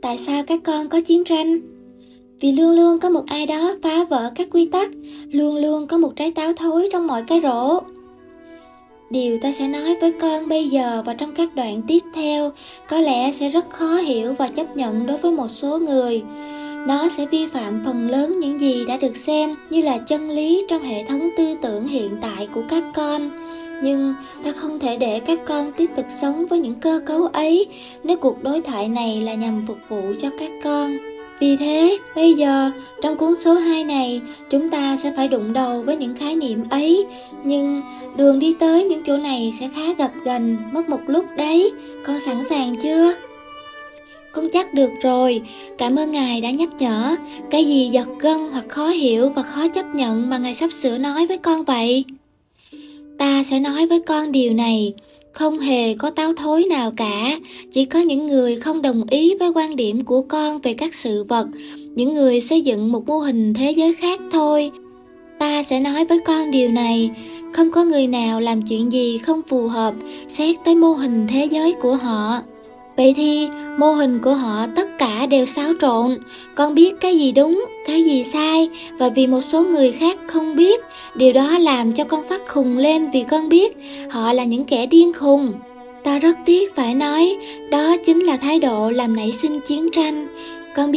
tại sao các con có chiến tranh? Vì luôn luôn có một ai đó phá vỡ các quy tắc, luôn luôn có một trái táo thối trong mọi cái rổ. Điều ta sẽ nói với con bây giờ và trong các đoạn tiếp theo có lẽ sẽ rất khó hiểu và chấp nhận đối với một số người. Nó sẽ vi phạm phần lớn những gì đã được xem như là chân lý trong hệ thống tư tưởng hiện tại của các con. Nhưng ta không thể để các con tiếp tục sống với những cơ cấu ấy nếu cuộc đối thoại này là nhằm phục vụ cho các con. Vì thế, bây giờ, trong cuốn số 2 này, chúng ta sẽ phải đụng đầu với những khái niệm ấy. Nhưng đường đi tới những chỗ này sẽ khá gập ghềnh, mất một lúc đấy. Con sẵn sàng chưa? Con chắc được rồi. Cảm ơn Ngài đã nhắc nhở. Cái gì giật gân hoặc khó hiểu và khó chấp nhận mà Ngài sắp sửa nói với con vậy? Ta sẽ nói với con điều này. Không hề có táo thối nào cả, chỉ có những người không đồng ý với quan điểm của con về các sự vật, những người xây dựng một mô hình thế giới khác thôi. Ta sẽ nói với con điều này, không có người nào làm chuyện gì không phù hợp xét tới mô hình thế giới của họ. Vậy thì, mô hình của họ tất cả đều xáo trộn, con biết cái gì đúng, cái gì sai, và vì một số người khác không biết, điều đó làm cho con phát khùng lên vì con biết họ là những kẻ điên khùng. Ta rất tiếc phải nói, đó chính là thái độ làm nảy sinh chiến tranh. Con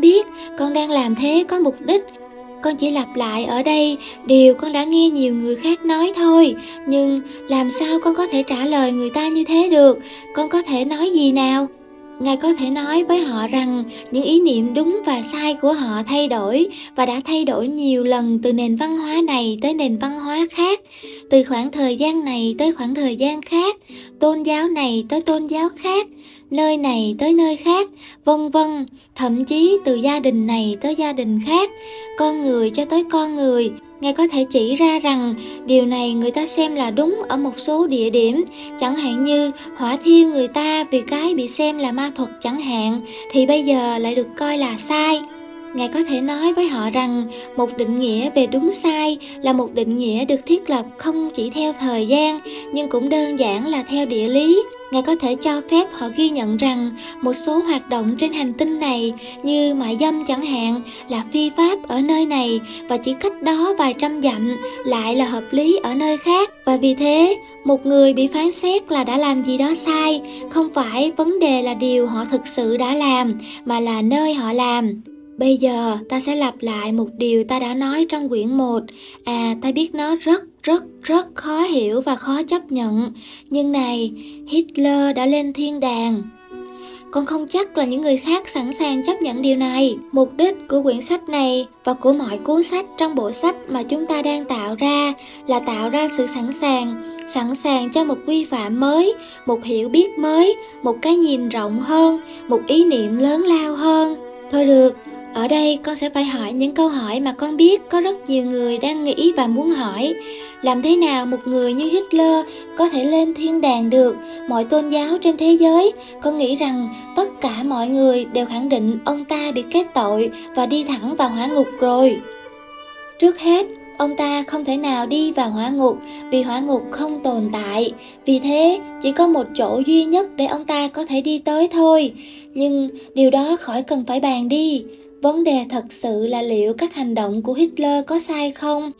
biết, con đang làm thế có mục đích. Con chỉ lặp lại ở đây điều con đã nghe nhiều người khác nói thôi. Nhưng làm sao con có thể trả lời người ta như thế được? Con có thể nói gì nào? Ngài có thể nói với họ rằng những ý niệm đúng và sai của họ thay đổi và đã thay đổi nhiều lần từ nền văn hóa này tới nền văn hóa khác, từ khoảng thời gian này tới khoảng thời gian khác, tôn giáo này tới tôn giáo khác, nơi này tới nơi khác, vân vân, thậm chí từ gia đình này tới gia đình khác, con người cho tới con người. Ngài có thể chỉ ra rằng điều này người ta xem là đúng ở một số địa điểm, chẳng hạn như hỏa thiêu người ta vì cái bị xem là ma thuật chẳng hạn, thì bây giờ lại được coi là sai. Ngài có thể nói với họ rằng một định nghĩa về đúng sai là một định nghĩa được thiết lập không chỉ theo thời gian, nhưng cũng đơn giản là theo địa lý. Ngài có thể cho phép họ ghi nhận rằng một số hoạt động trên hành tinh này như mại dâm chẳng hạn là phi pháp ở nơi này và chỉ cách đó vài trăm dặm lại là hợp lý ở nơi khác. Và vì thế, một người bị phán xét là đã làm gì đó sai, không phải vấn đề là điều họ thực sự đã làm mà là nơi họ làm. Bây giờ ta sẽ lặp lại một điều ta đã nói trong quyển 1. Ta biết nó rất khó hiểu và khó chấp nhận. Nhưng này, Hitler đã lên thiên đàng. Con không chắc là những người khác sẵn sàng chấp nhận điều này. Mục đích của quyển sách này và của mọi cuốn sách trong bộ sách mà chúng ta đang tạo ra là tạo ra sự sẵn sàng cho một quy phạm mới, một hiểu biết mới, một cái nhìn rộng hơn, một ý niệm lớn lao hơn. Thôi được, ở đây con sẽ phải hỏi những câu hỏi mà con biết có rất nhiều người đang nghĩ và muốn hỏi. Làm thế nào một người như Hitler có thể lên thiên đàng được? Mọi tôn giáo trên thế giới, con nghĩ rằng tất cả mọi người đều khẳng định ông ta bị kết tội và đi thẳng vào hỏa ngục rồi. Trước hết, ông ta không thể nào đi vào hỏa ngục vì hỏa ngục không tồn tại. Vì thế, chỉ có một chỗ duy nhất để ông ta có thể đi tới thôi. Nhưng điều đó khỏi cần phải bàn đi. Vấn đề thật sự là liệu các hành động của Hitler có sai không?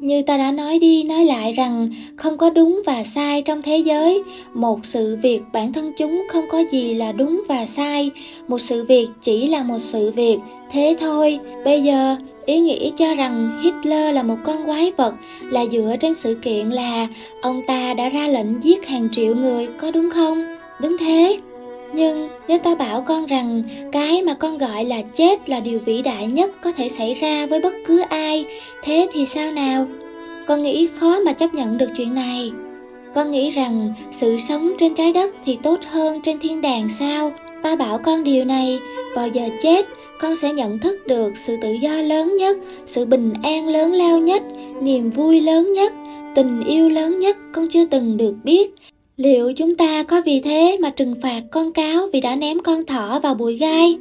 Như ta đã nói đi nói lại rằng không có đúng và sai trong thế giới. Một sự việc bản thân chúng không có gì là đúng và sai. Một sự việc chỉ là một sự việc. Thế thôi, bây giờ ý nghĩ cho rằng Hitler là một con quái vật là dựa trên sự kiện là ông ta đã ra lệnh giết hàng triệu người, có đúng không? Đúng thế. Nhưng nếu ta bảo con rằng cái mà con gọi là chết là điều vĩ đại nhất có thể xảy ra với bất cứ ai, thế thì sao nào? Con nghĩ khó mà chấp nhận được chuyện này. Con nghĩ rằng sự sống trên trái đất thì tốt hơn trên thiên đàng sao? Ta bảo con điều này, vào giờ chết, con sẽ nhận thức được sự tự do lớn nhất, sự bình an lớn lao nhất, niềm vui lớn nhất, tình yêu lớn nhất con chưa từng được biết. Liệu chúng ta có vì thế mà trừng phạt con cáo vì đã ném con thỏ vào bụi gai?